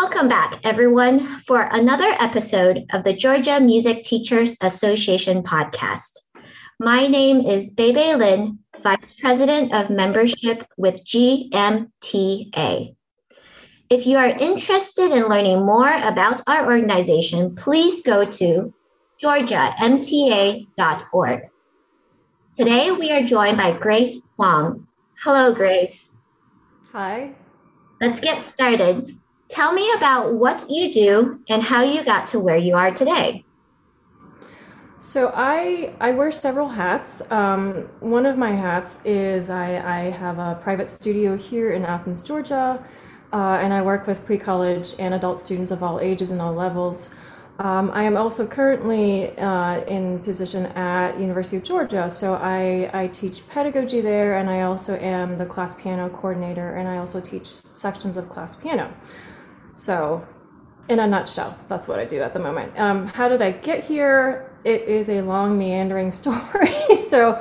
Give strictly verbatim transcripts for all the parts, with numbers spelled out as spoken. Welcome back, everyone, for another episode of the Georgia Music Teachers Association podcast. My name is Bebe Lin, Vice President of Membership with G M T A. If you are interested in learning more about our organization, please go to georgia M T A dot org. Today, we are joined by Grace Huang. Hello, Grace. Hi. Let's get started. Tell me about what you do and how you got to where you are today. So I I wear several hats. Um, one of my hats is I, I have a private studio here in Athens, Georgia, uh, and I work with pre-college and adult students of all ages and all levels. Um, I am also currently uh, in position at University of Georgia, so I, I teach pedagogy there, and I also am the class piano coordinator, and I also teach sections of class piano. So in a nutshell, that's what I do at the moment. Um, how did I get here? It is a long, meandering story. so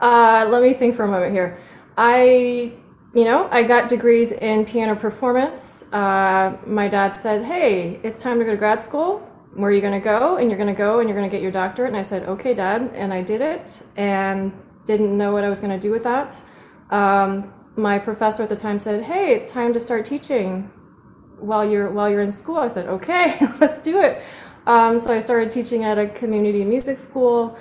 uh, let me think for a moment here. I, you know, I got degrees in piano performance. Uh, my dad said, hey, it's time to go to grad school. Where are you going to go? And you're going to go and you're going to get your doctorate. And I said, okay, Dad. And I did it and didn't know what I was going to do with that. Um, my professor at the time said, hey, it's time to start teaching. While you're while you're in school, I said, okay, let's do it. Um, so I started teaching at a community music school.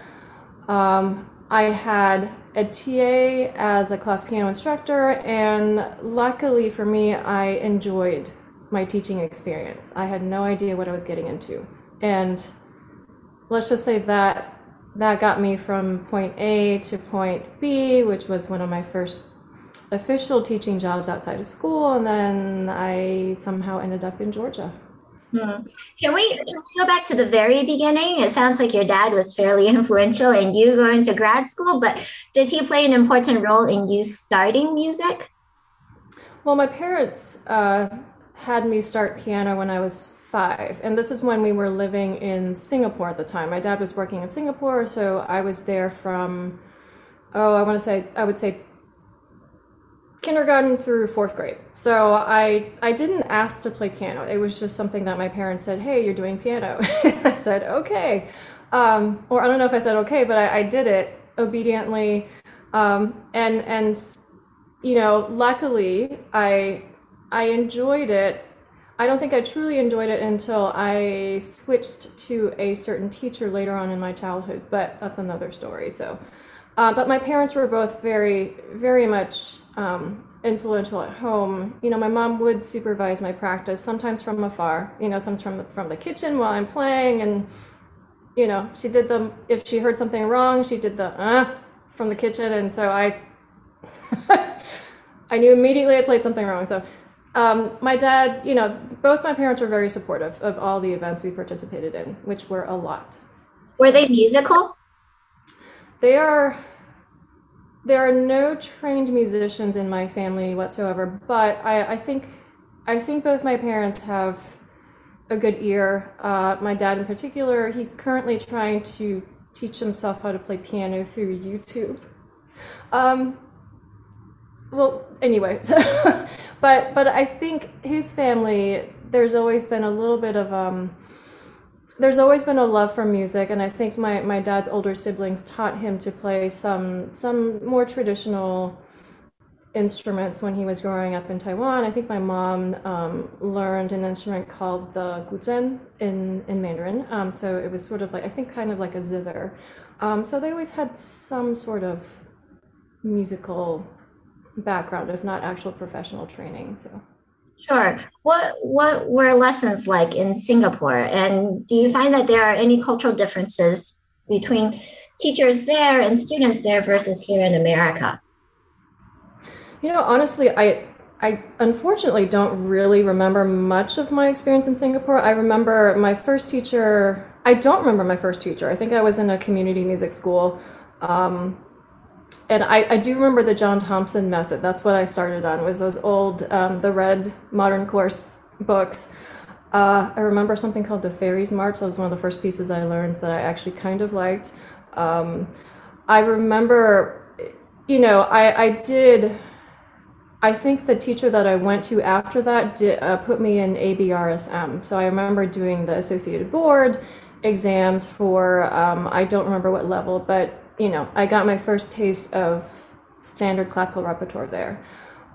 Um, I had a T A as a class piano instructor, and luckily for me, I enjoyed my teaching experience. I had no idea what I was getting into. And let's just say that that got me from point A to point B, which was one of my first official teaching jobs outside of school, and then I somehow ended up in Georgia. Hmm. Can we, can we go back to the very beginning? It sounds like your dad was fairly influential in you going to grad school, but did he play an important role in you starting music? Well, my parents uh, had me start piano when I was five, and this is when we were living in Singapore at the time. My dad was working in Singapore, so I was there from, oh, I want to say, I would say kindergarten through fourth grade. So I I didn't ask to play piano. It was just something that my parents said, hey, you're doing piano. I said, okay. Um, or I don't know if I said okay, but I, I did it obediently. Um, and, and, you know, luckily I, I enjoyed it. I don't think I truly enjoyed it until I switched to a certain teacher later on in my childhood, but that's another story. So, uh, but my parents were both very, very much um, influential at home. You know, my mom would supervise my practice, sometimes from afar, you know, sometimes from, from the kitchen while I'm playing. And, you know, she did the, if she heard something wrong, she did the, uh, from the kitchen. And so I, I knew immediately I played something wrong. So Um, my dad, you know, both my parents were very supportive of all the events we participated in, which were a lot. Were they musical? They are, there are no trained musicians in my family whatsoever, but I, I think, I think both my parents have a good ear. Uh, my dad in particular, he's currently trying to teach himself how to play piano through YouTube. Um, Well, anyway, so, but but I think his family, there's always been a little bit of, um, there's always been a love for music. And I think my, my dad's older siblings taught him to play some some more traditional instruments when he was growing up in Taiwan. I think my mom um, learned an instrument called the guzhen in, in Mandarin. Um, so it was sort of like, I think kind of like a zither. Um, so they always had some sort of musical background, if not actual professional training. So sure. What what were lessons like in Singapore? And do you find that there are any cultural differences between teachers there and students there versus here in America? You know, honestly, I I unfortunately don't really remember much of my experience in Singapore. I remember my first teacher. I don't remember my first teacher. I think I was in a community music school. Um, And I, I do remember the John Thompson method. That's what I started on, was those old, um, the red modern course books. Uh, I remember something called the Fairies March. That was one of the first pieces I learned that I actually kind of liked. Um, I remember, you know, I, I did, I think the teacher that I went to after that did, uh, put me in A B R S M. So I remember doing the Associated Board exams for, um, I don't remember what level, but you know, I got my first taste of standard classical repertoire there.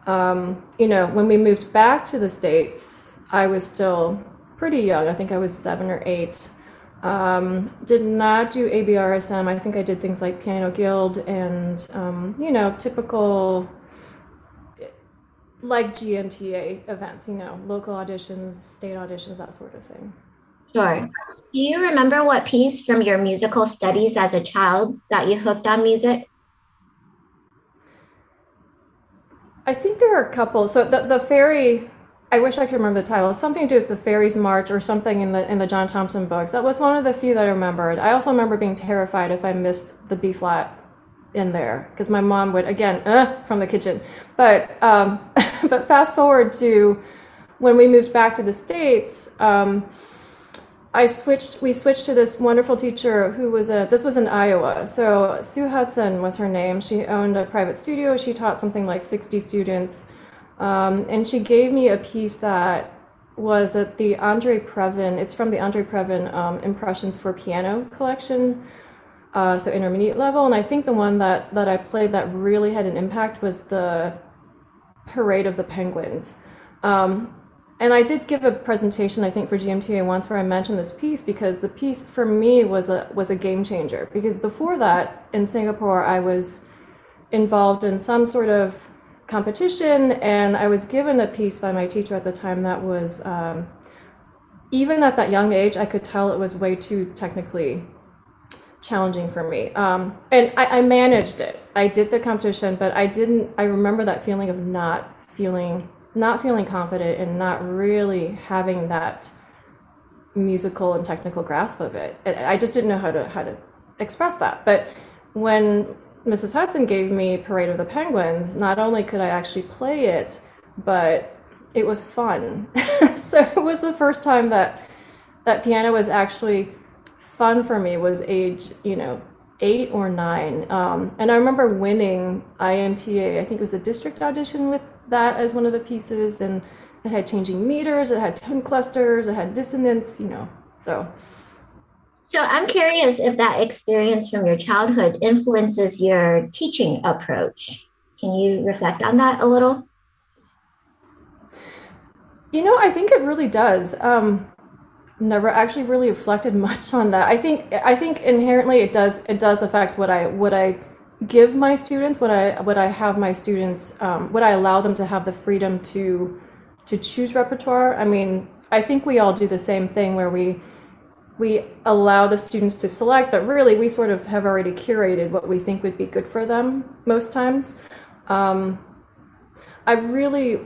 Um, you know, when we moved back to the States, I was still pretty young. I think I was seven or eight. Um, did not do A B R S M. I think I did things like Piano Guild and, um, you know, typical like G M T A events, you know, local auditions, state auditions, that sort of thing. Sure. Do you remember what piece from your musical studies as a child got you hooked on music? I think there are a couple. So the, the fairy, I wish I could remember the title. It's something to do with the Fairies March or something in the in the John Thompson books. That was one of the few that I remembered. I also remember being terrified if I missed the B flat in there because my mom would, again, uh, from the kitchen. But um, but fast forward to when we moved back to the States. Um, I switched, we switched to this wonderful teacher who was a, this was in Iowa. So Sue Hudson was her name. She owned a private studio. She taught something like sixty students. Um, and she gave me a piece that was at the Andre Previn, it's from the Andre Previn um, Impressions for Piano Collection. Uh, so intermediate level. And I think the one that, that I played that really had an impact was the Parade of the Penguins. Um, And I did give a presentation, I think, for G M T A once where I mentioned this piece because the piece for me was a was a game changer. Because before that, in Singapore, I was involved in some sort of competition, and I was given a piece by my teacher at the time that was, um, even at that young age, I could tell it was way too technically challenging for me. Um, and I, I managed it. I did the competition, but I didn't, I remember that feeling of not feeling not feeling confident and not really having that musical and technical grasp of it. I just didn't know how to how to express that. But when Missus Hudson gave me Parade of the Penguins, not only could I actually play it, but it was fun. So it was the first time that that piano was actually fun for me, was age, you know, eight or nine. Um, and I remember winning I M T A, I think it was the district audition with that as one of the pieces, and it had changing meters, it had tone clusters, it had dissonance, you know, so. So I'm curious if that experience from your childhood influences your teaching approach. Can you reflect on that a little? You know, I think it really does. Um, never actually really reflected much on that. I think I think inherently it does it does affect what I what I give my students, what I what I have my students, um, what I allow them to have the freedom to to choose repertoire. I mean, I think we all do the same thing where we we allow the students to select, but really we sort of have already curated what we think would be good for them most times. Um, I really,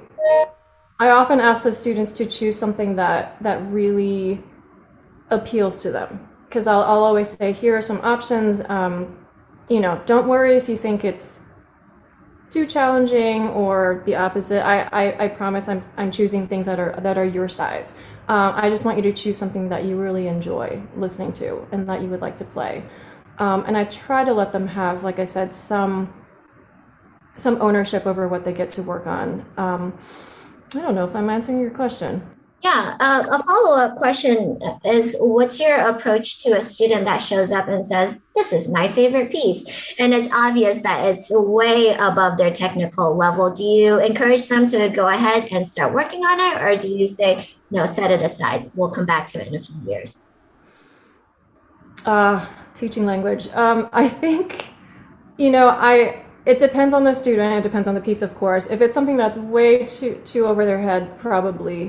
I often ask the students to choose something that that really appeals to them, because I'll, I'll always say, here are some options. Um, You know, don't worry if you think it's too challenging or the opposite. I, I, I promise I'm I'm choosing things that are that are your size. Um, I just want you to choose something that you really enjoy listening to and that you would like to play. Um, and I try to let them have, like I said, some some ownership over what they get to work on. Um, I don't know if I'm answering your question. Yeah, uh, a follow-up question is, what's your approach to a student that shows up and says, this is my favorite piece, and it's obvious that it's way above their technical level? Do you encourage them to go ahead and start working on it, or do you say, no, set it aside, we'll come back to it in a few years? Uh, teaching language. Um, I think, you know, I... It depends on the student, it depends on the piece, of course. If it's something that's way too, too over their head, probably.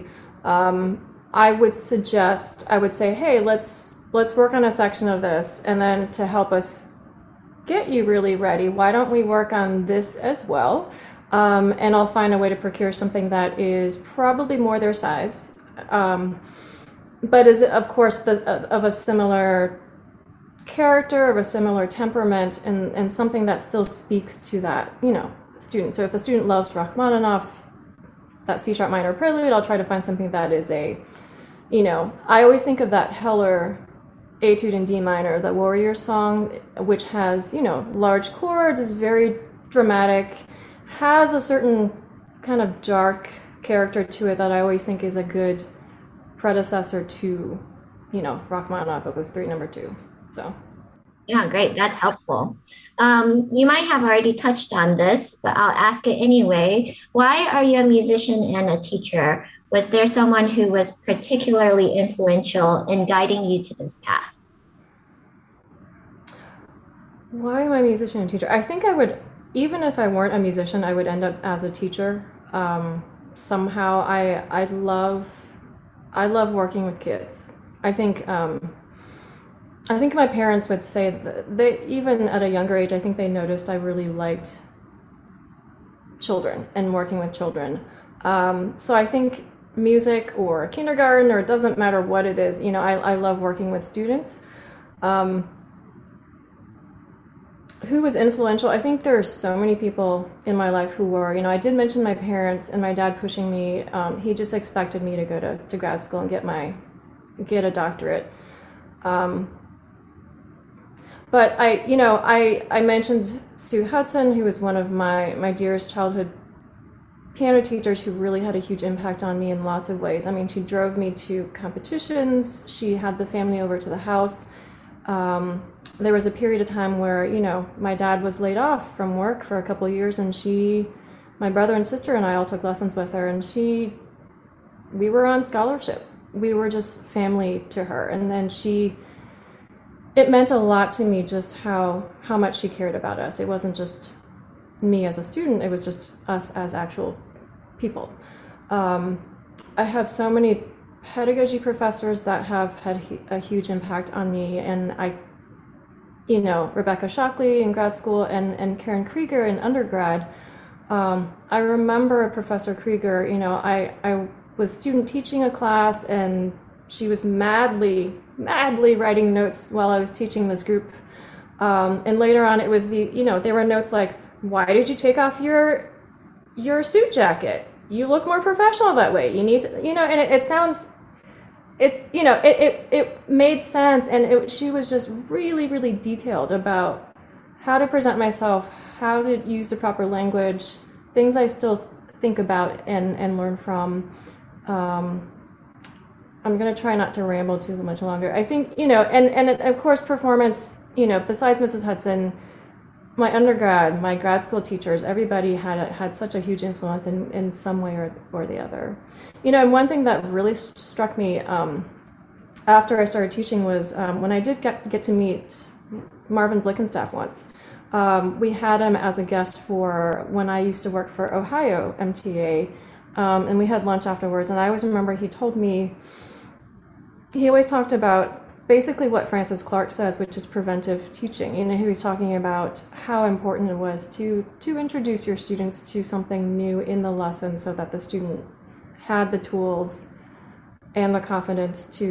Um, I would suggest, I would say, hey, let's let's work on a section of this, and then to help us get you really ready, why don't we work on this as well? Um, and I'll find a way to procure something that is probably more their size, um, but is, of course, the, of a similar character, of a similar temperament, and, and something that still speaks to that, you know, student. So if a student loves Rachmaninoff, that C-sharp minor prelude, I'll try to find something that is a, you know, I always think of that Heller etude in D minor, the Warrior song, which has, you know, large chords, is very dramatic, has a certain kind of dark character to it that I always think is a good predecessor to, you know, Rachmaninoff Opus three, number two. So. Yeah, great. That's helpful. Um, you might have already touched on this, but I'll ask it anyway. Why are you a musician and a teacher? Was there someone who was particularly influential in guiding you to this path? Why am I a musician and teacher? I think I would, even if I weren't a musician, I would end up as a teacher. Um, somehow I I love, I love working with kids. I think um, I think my parents would say that they, even at a younger age, I think they noticed I really liked children and working with children. Um, so I think music or kindergarten, or it doesn't matter what it is, you know, I, I love working with students. Um, who was influential? I think there are so many people in my life who were, you know, I did mention my parents and my dad pushing me. Um, he just expected me to go to, to grad school and get my, get a doctorate. Um, but I, you know, I, I mentioned Sue Hudson, who was one of my, my dearest childhood piano teachers who really had a huge impact on me in lots of ways. I mean, she drove me to competitions. She had the family over to the house. Um, There was a period of time where, you know, my dad was laid off from work for a couple of years, and she, my brother and sister and I all took lessons with her, and she, we were on scholarship. We were just family to her. And then she, it meant a lot to me just how, how much she cared about us. It wasn't just me as a student, it was just us as actual people. Um, I have so many pedagogy professors that have had a huge impact on me, and I you know, Rebecca Shockley in grad school and, and Karen Krieger in undergrad. Um, I remember Professor Krieger, you know, I, I was student teaching a class, and she was madly, madly writing notes while I was teaching this group. Um, and later on it was the, you know, there were notes like, why did you take off your, your suit jacket? You look more professional that way. You need to, you know, and it, it sounds It, you know, it, it, it made sense, and it, she was just really, really detailed about how to present myself, how to use the proper language, things I still think about and, and learn from. Um, I'm going to try not to ramble too much longer. I think, you know, and, and it, of course, performance, you know, besides Missus Hudson, my undergrad, my grad school teachers, everybody had a, had such a huge influence in, in some way or, or the other. You know, and one thing that really st- struck me um, after I started teaching was um, when I did get, get to meet Marvin Blickenstaff once. Um, we had him as a guest for when I used to work for Ohio M T A, um, and we had lunch afterwards. And I always remember he told me, he always talked about basically what Francis Clark says, which is preventive teaching. You know, he was talking about how important it was to to introduce your students to something new in the lesson so that the student had the tools and the confidence to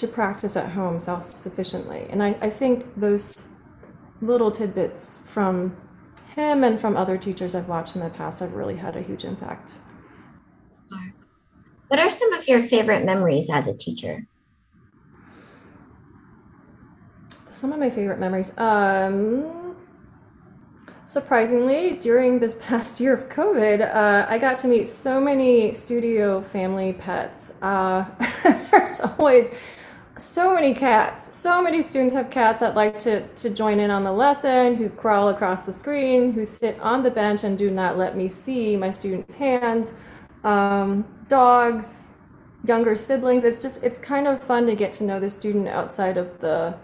to practice at home self-sufficiently. And I, I think those little tidbits from him and from other teachers I've watched in the past have really had a huge impact. What are some of your favorite memories as a teacher? Some of my favorite memories. Um, surprisingly, during this past year of COVID, uh, I got to meet so many studio family pets. Uh, there's always so many cats. So many students have cats that like to, to join in on the lesson, who crawl across the screen, who sit on the bench and do not let me see my students' hands. Um, dogs, younger siblings. It's just, it's kind of fun to get to know the student outside of the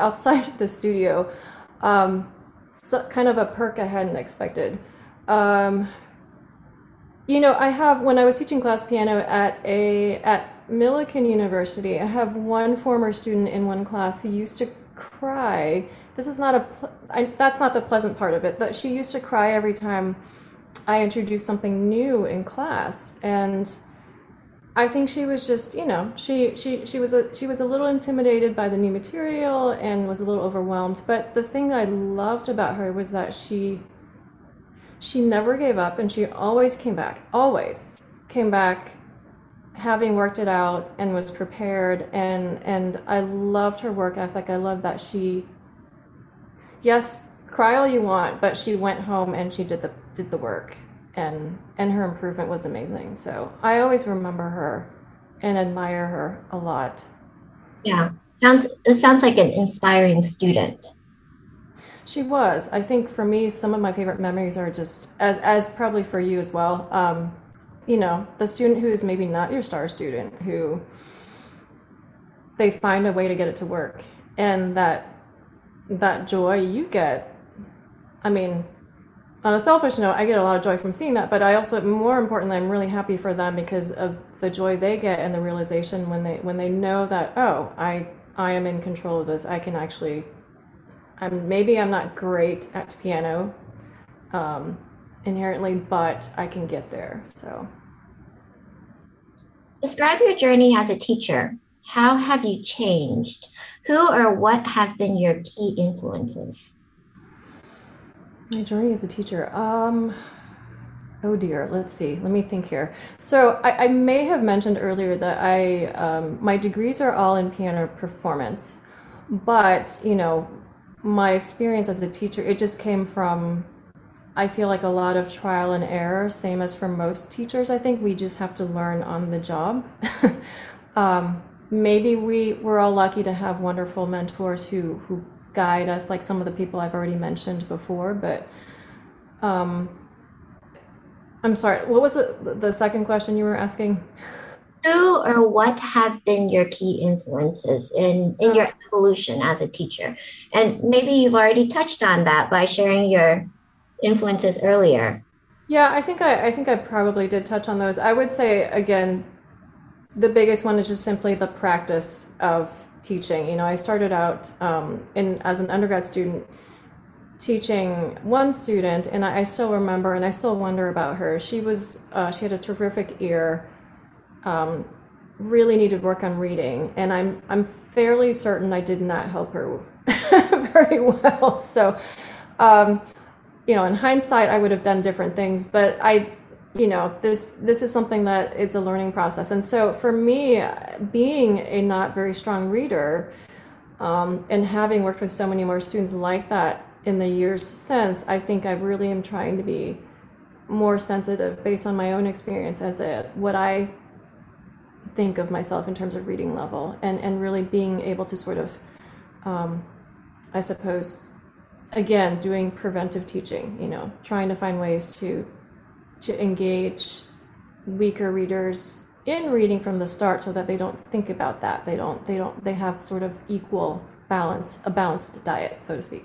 outside of the studio, um, so kind of a perk I hadn't expected. Um, you know, I have, when I was teaching class piano at a at Millikin University, I have one former student in one class who used to cry. This is not a, ple- I, that's not the pleasant part of it, but she used to cry every time I introduced something new in class. And I think she was just, you know, she she she was a she was a little intimidated by the new material and was a little overwhelmed. But the thing I loved about her was that she she never gave up, and she always came back, always came back, having worked it out and was prepared. And and I loved her work ethic. I loved that she, yes, cry all you want, but she went home and she did the did the work. and and her improvement was amazing. So I always remember her and admire her a lot. Yeah, sounds it sounds like an inspiring student. She was. I think for me, some of my favorite memories are just, as as probably for you as well, um, you know, the student who is maybe not your star student, who they find a way to get it to work, and that that joy you get. I mean, on a selfish note, I get a lot of joy from seeing that, but I also, more importantly, I'm really happy for them because of the joy they get and the realization when they when they know that, oh, I I am in control of this. I can actually, I'm maybe I'm not great at piano um, inherently, but I can get there. So, describe your journey as a teacher. How have you changed? Who or what have been your key influences? My journey as a teacher. Um, oh dear, let's see. Let me think here. So I, I may have mentioned earlier that I um, my degrees are all in piano performance, but you know, my experience as a teacher, it just came from, I feel like, a lot of trial and error. Same as for most teachers, I think we just have to learn on the job. um, maybe we we're all lucky to have wonderful mentors who who. guide us, like some of the people I've already mentioned before, but um, I'm sorry, what was the, the second question you were asking? Who or what have been your key influences in, in your evolution as a teacher? And maybe you've already touched on that by sharing your influences earlier. Yeah, I think I, I think I probably did touch on those. I would say, again, the biggest one is just simply the practice of teaching. You know, I started out um, in as an undergrad student teaching one student, and I, I still remember, and I still wonder about her. She was uh, she had a terrific ear, um, really needed work on reading, and I'm I'm fairly certain I did not help her very well. So, um, you know, in hindsight, I would have done different things, but I. You know, this this is something that it's a learning process. And so for me, being a not very strong reader um, and having worked with so many more students like that in the years since, I think I really am trying to be more sensitive based on my own experience as a, what I think of myself in terms of reading level, and, and really being able to sort of, um, I suppose, again, doing preventive teaching, you know, trying to find ways to to engage weaker readers in reading from the start so that they don't think about that. They don't, they don't, they have sort of equal balance, a balanced diet, so to speak.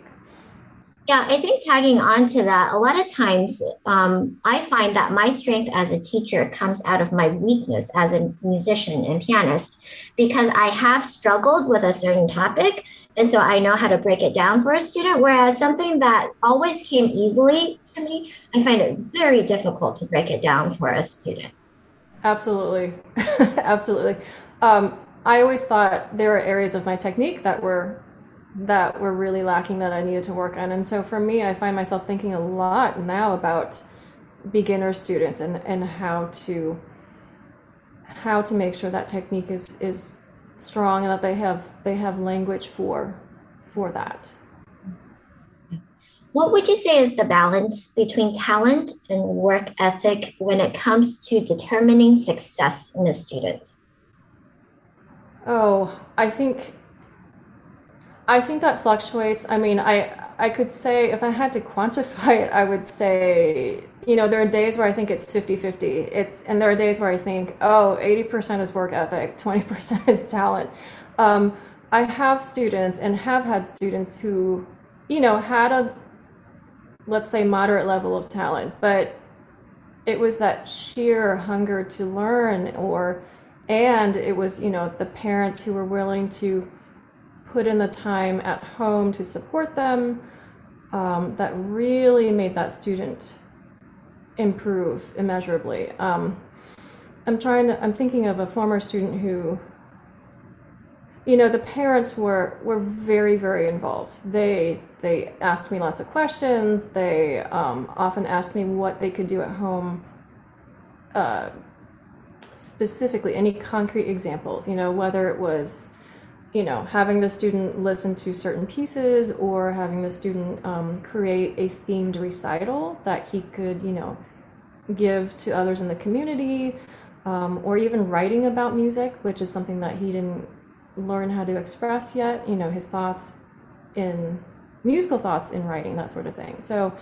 Yeah, I think tagging on to that, a lot of times um, I find that my strength as a teacher comes out of my weakness as a musician and pianist, because I have struggled with a certain topic. And so I know how to break it down for a student, whereas something that always came easily to me, I find it very difficult to break it down for a student. Absolutely. Absolutely. Um, I always thought there were areas of my technique that were that were really lacking that I needed to work on. And so for me, I find myself thinking a lot now about beginner students and, and how to how to make sure that technique is is strong and that they have they have language for for that. What would you say is the balance between talent and work ethic when it comes to determining success in a student? Oh, I think I think that fluctuates. I mean, I I could say, if I had to quantify it, I would say, you know, there are days where I think it's fifty-fifty. It's, and there are days where I think, oh, eighty percent is work ethic, twenty percent is talent. Um, I have students and have had students who, you know, had a, let's say, moderate level of talent, but it was that sheer hunger to learn, or, and it was, you know, the parents who were willing to put in the time at home to support them, um, that really made that student improve immeasurably. Um, I'm trying to, I'm thinking of a former student who, you know, the parents were, were very, very involved. They, they asked me lots of questions. They um, often asked me what they could do at home, uh, specifically, any concrete examples, you know, whether it was, you know, having the student listen to certain pieces, or having the student um, create a themed recital that he could, you know, give to others in the community, um, or even writing about music, which is something that he didn't learn how to express yet, you know, his thoughts in musical thoughts in writing, that sort of thing. So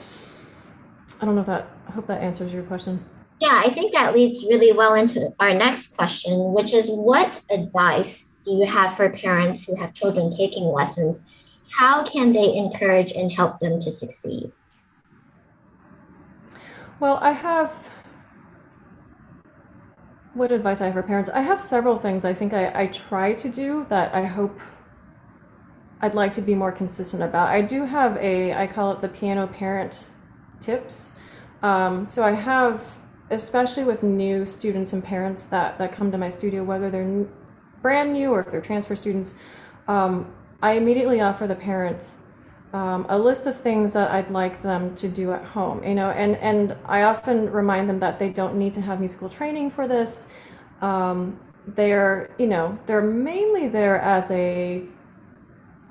I don't know if that, I hope that answers your question. Yeah, I think that leads really well into our next question, which is, what advice do you have for parents who have children taking lessons? How can they encourage and help them to succeed? Well, I have, what advice I have for parents? I have several things I think I, I try to do that I hope I'd like to be more consistent about. I do have a, I call it the piano parent tips. Um, so I have, especially with new students and parents that, that come to my studio, whether they're new, brand new, or if they're transfer students, um, I immediately offer the parents Um, a list of things that I'd like them to do at home, you know, and, and I often remind them that they don't need to have musical training for this. Um, they're, you know, they're mainly there as a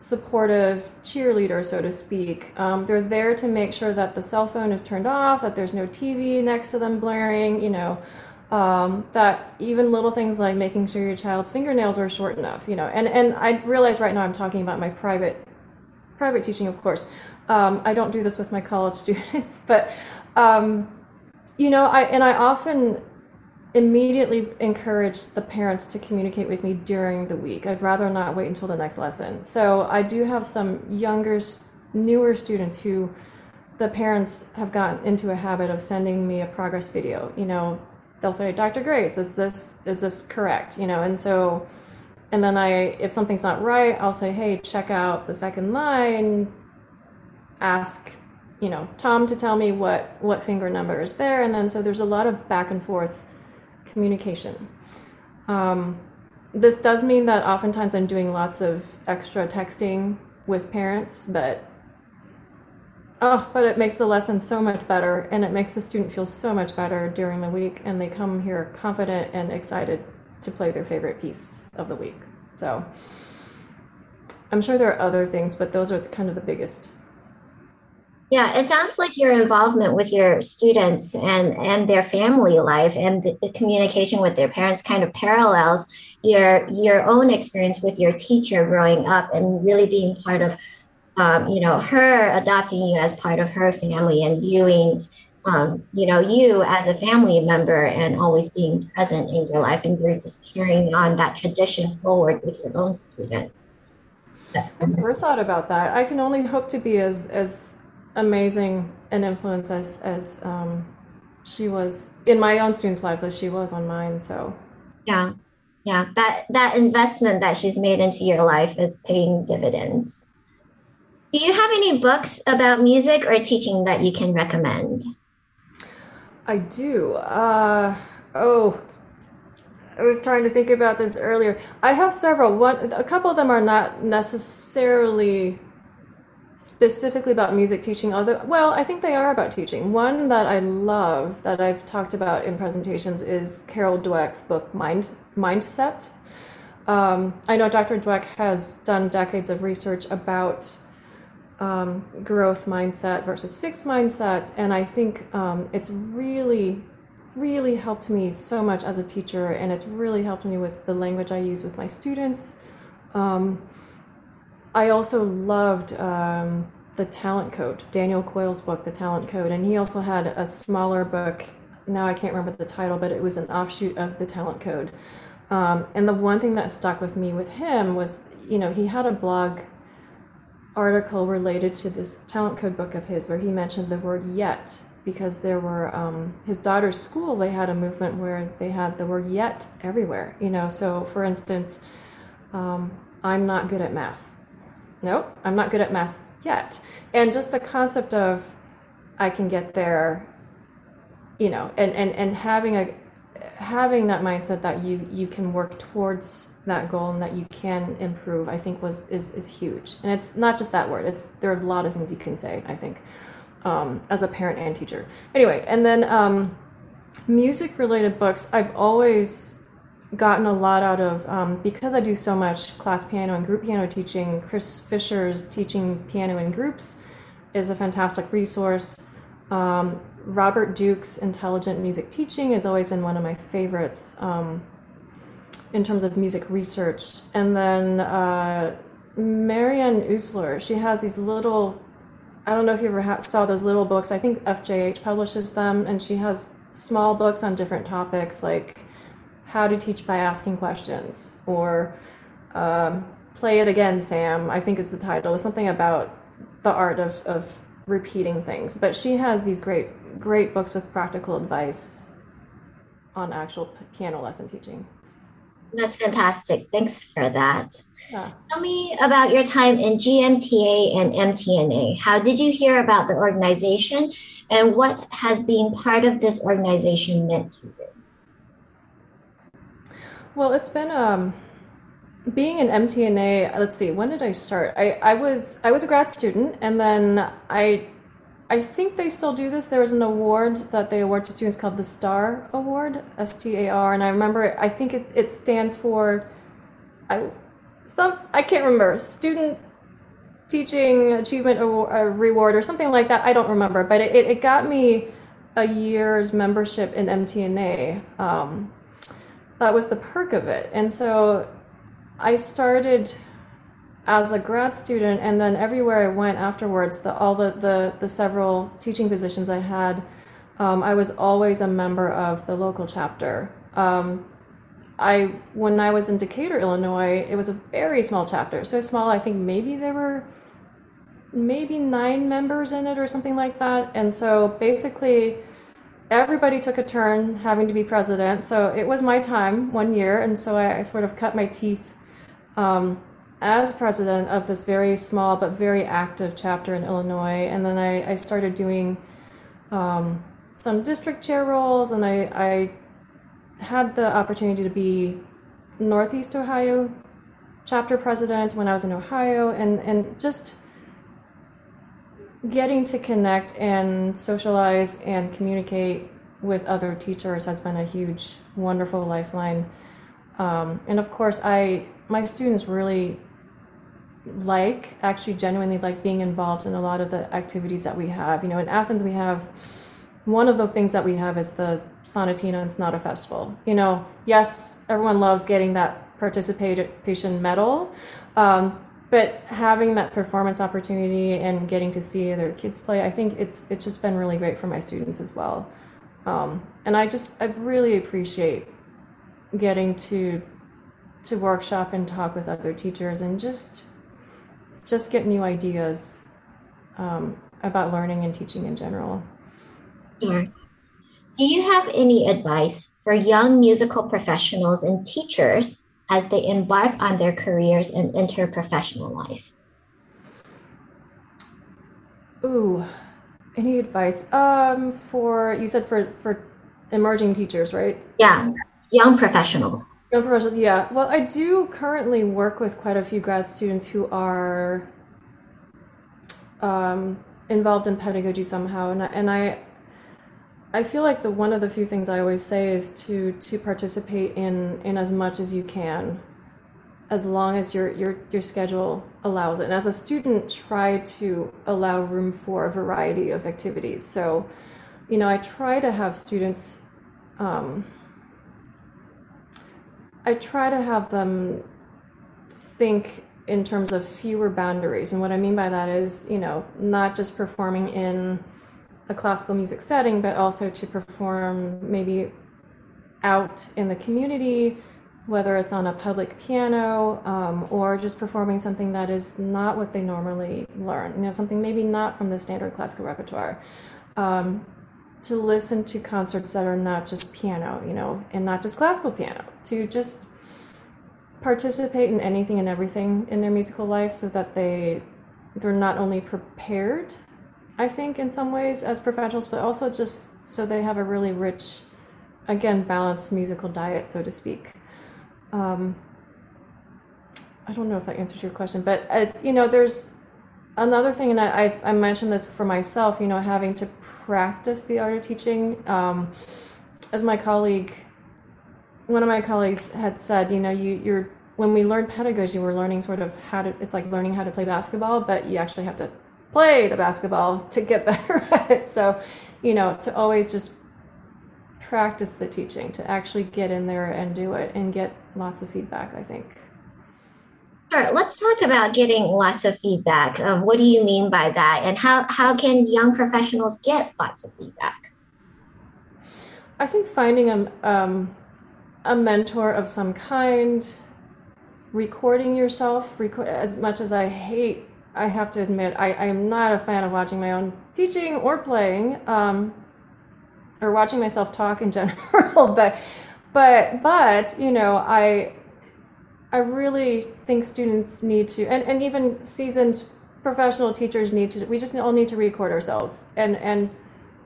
supportive cheerleader, so to speak. Um, they're there to make sure that the cell phone is turned off, that there's no T V next to them blaring, you know, um, that even little things like making sure your child's fingernails are short enough, you know, and, and I realize right now I'm talking about my private private teaching, of course. Um, I don't do this with my college students, but, um, you know, I, and I often immediately encourage the parents to communicate with me during the week. I'd rather not wait until the next lesson. So I do have some younger, newer students who the parents have gotten into a habit of sending me a progress video. You know, they'll say, Doctor Grace, is this, is this correct? You know, and so And then I, if something's not right, I'll say, hey, check out the second line, ask, you know, Tom to tell me what, what finger number is there. And then, so there's a lot of back and forth communication. Um, this does mean that oftentimes I'm doing lots of extra texting with parents, but, oh, but it makes the lesson so much better, and it makes the student feel so much better during the week, and they come here confident and excited to play their favorite piece of the week. So I'm sure there are other things, but those are the, kind of the biggest. Yeah, it sounds like your involvement with your students and, and their family life and the, the communication with their parents kind of parallels your your own experience with your teacher growing up and really being part of, um, you know, her adopting you as part of her family and viewing Um, you know, you as a family member and always being present in your life, and you're just carrying on that tradition forward with your own students. I've never thought about that. I can only hope to be as as amazing an influence as, as um, she was in my own students' lives as she was on mine. So, yeah, yeah, that, that investment that she's made into your life is paying dividends. Do you have any books about music or teaching that you can recommend? I do. Uh, oh, I was trying to think about this earlier. I have several. One, a couple of them are not necessarily specifically about music teaching. Although, well, I think they are about teaching. One that I love that I've talked about in presentations is Carol Dweck's book, Mind, Mindset. Um, I know Doctor Dweck has done decades of research about Um, growth mindset versus fixed mindset. And I think um, it's really, really helped me so much as a teacher. And it's really helped me with the language I use with my students. Um, I also loved um, The Talent Code, Daniel Coyle's book, The Talent Code. And he also had a smaller book. Now I can't remember the title, but it was an offshoot of The Talent Code. Um, and the one thing that stuck with me with him was, you know, he had a blog article related to this Talent Code book of his where he mentioned the word yet, because there were um, his daughter's school, they had a movement where they had the word yet everywhere, you know. So for instance, um, I'm not good at math. Nope, I'm not good at math yet. And just the concept of I can get there, you know, and, and, and having a having that mindset that you you can work towards that goal and that you can improve, I think was is is huge. And it's not just that word, it's there are a lot of things you can say, I think, um, as a parent and teacher. Anyway, and then um, music related books, I've always gotten a lot out of, um, because I do so much class piano and group piano teaching, Chris Fisher's Teaching Piano in Groups is a fantastic resource. Um, Robert Duke's Intelligent Music Teaching has always been one of my favorites um, in terms of music research. And then uh, Marianne Usler, she has these little, I don't know if you ever ha- saw those little books, I think F J H publishes them, and she has small books on different topics like how to teach by asking questions, or um, Play It Again, Sam, I think is the title. It's something about the art of, of repeating things. But she has these great, great books with practical advice on actual piano lesson teaching. That's fantastic. Thanks for that. Yeah. Tell me about your time in G M T A and M T N A. How did you hear about the organization, and what has being part of this organization meant to you? Well, it's been um, being in M T N A. Let's see, when did I start? I, I was I was a grad student, and then I I think they still do this. There was an award that they award to students called the STAR Award, S T A R, and I remember, I think it, it stands for, I some I can't remember, Student Teaching Achievement Reward or something like that. I don't remember, but it, it got me a year's membership in M T N A. Um, that was the perk of it. And so I started as a grad student, and then everywhere I went afterwards, the all the the, the several teaching positions I had, um, I was always a member of the local chapter. Um, I when I was in Decatur, Illinois, it was a very small chapter, so small I think maybe there were maybe nine members in it or something like that, and so basically everybody took a turn having to be president. So it was my time one year, and so I, I sort of cut my teeth Um, as president of this very small but very active chapter in Illinois. And then I, I started doing um, some district chair roles, and I, I had the opportunity to be Northeast Ohio chapter president when I was in Ohio, and, and just getting to connect and socialize and communicate with other teachers has been a huge, wonderful lifeline. Um, and of course, I my students really like, actually genuinely like being involved in a lot of the activities that we have. You know, in Athens we have, one of the things that we have is the Sonatina and Sonata Festival. You know, yes, everyone loves getting that participation medal, um, but having that performance opportunity and getting to see other kids play, I think it's it's just been really great for my students as well. Um, and I just, I really appreciate getting to to workshop and talk with other teachers and just just get new ideas um, about learning and teaching in general. Sure. Do you have any advice for young musical professionals and teachers as they embark on their careers and enter professional life? Ooh, any advice? Um, for, you said for, for emerging teachers, right? Yeah, young professionals. Young professionals, yeah. Well, I do currently work with quite a few grad students who are um, involved in pedagogy somehow, and I, and I, I feel like the one of the few things I always say is to to participate in in as much as you can, as long as your your your schedule allows it. And as a student, try to allow room for a variety of activities. So, you know, I try to have students. Um, I try to have them think in terms of fewer boundaries. And what I mean by that is, you know, not just performing in a classical music setting, but also to perform maybe out in the community, whether it's on a public piano, um, or just performing something that is not what they normally learn, you know, something maybe not from the standard classical repertoire. Um, to listen to concerts that are not just piano, you know, and not just classical piano, to just participate in anything and everything in their musical life so that they, they're not only prepared, I think, in some ways as professionals, but also just so they have a really rich, again, balanced musical diet, so to speak. Um, I don't know if that answers your question, but, I, you know, there's another thing, and I, I've, I mentioned this for myself, you know, having to practice the art of teaching. Um, as my colleague, one of my colleagues had said, you know, you, you're when we learn pedagogy, we're learning sort of how to, it's like learning how to play basketball, but you actually have to play the basketball to get better at it. So, you know, to always just practice the teaching, to actually get in there and do it and get lots of feedback, I think. Sure. Let's talk about getting lots of feedback. Um, what do you mean by that? And how, how can young professionals get lots of feedback? I think finding a, um, a mentor of some kind, recording yourself, record, as much as I hate, I have to admit, I, I'm not a fan of watching my own teaching or playing, um, or watching myself talk in general, but, but, but, you know, I, I really think students need to, and, and even seasoned professional teachers need to, we just all need to record ourselves and, and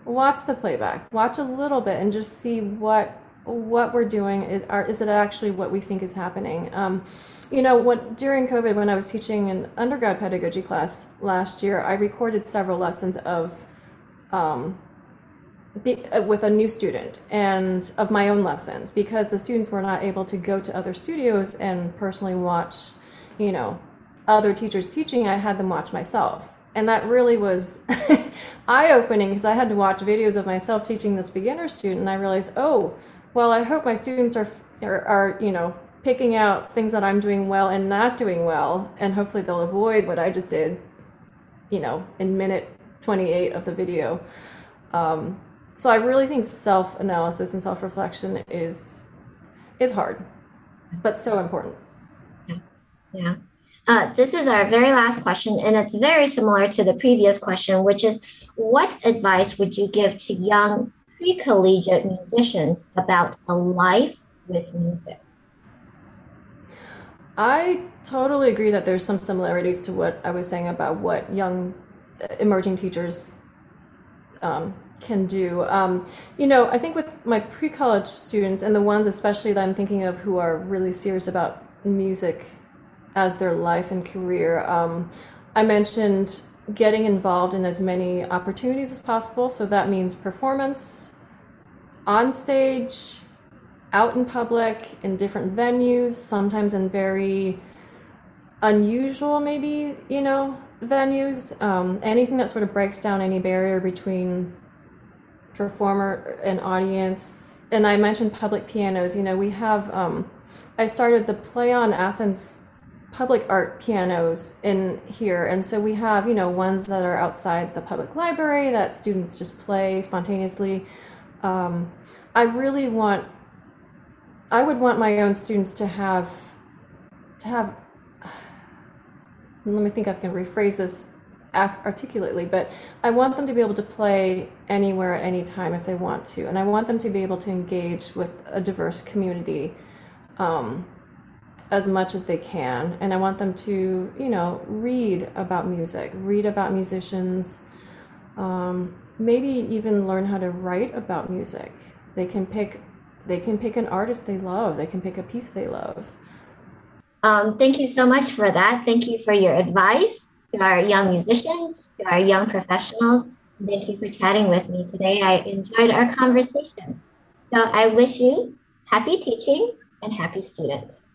watch the playback, watch a little bit and just see what, what we're doing. Is, are, is it actually what we think is happening? Um, you know, what during COVID, when I was teaching an undergrad pedagogy class last year, I recorded several lessons of, um, Be, uh, with a new student and of my own lessons, because the students were not able to go to other studios and personally watch, you know, other teachers teaching. I had them watch myself, and that really was eye-opening, because I had to watch videos of myself teaching this beginner student, and I realized, oh, well, I hope my students are, are, are you know, picking out things that I'm doing well and not doing well, and hopefully they'll avoid what I just did, you know, in minute twenty-eight of the video. Um, So I really think self-analysis and self-reflection is is hard, but so important. Yeah. yeah. Uh, this is our very last question, and it's very similar to the previous question, which is, what advice would you give to young pre-collegiate musicians about a life with music? I totally agree that there's some similarities to what I was saying about what young emerging teachers um, can do. Um, you know, I think with my pre-college students, and the ones especially that I'm thinking of who are really serious about music as their life and career, um, I mentioned getting involved in as many opportunities as possible. So that means performance, on stage, out in public, in different venues, sometimes in very unusual, maybe, you know, venues, um, anything that sort of breaks down any barrier between performer and audience. And I mentioned public pianos. You know, we have, um, I started the Play on Athens public art pianos in here. And so we have, you know, ones that are outside the public library that students just play spontaneously. Um, I really want, I would want my own students to have, to have, let me think I can rephrase this articulately, but I want them to be able to play anywhere at any time if they want to, and I want them to be able to engage with a diverse community um, as much as they can, and I want them to, you know, read about music, read about musicians, um, maybe even learn how to write about music. They can pick, they can pick an artist they love, they can pick a piece they love. Um, thank you so much for that. Thank you for your advice. To our young musicians, to our young professionals, thank you for chatting with me today. I enjoyed our conversation. So I wish you happy teaching and happy students.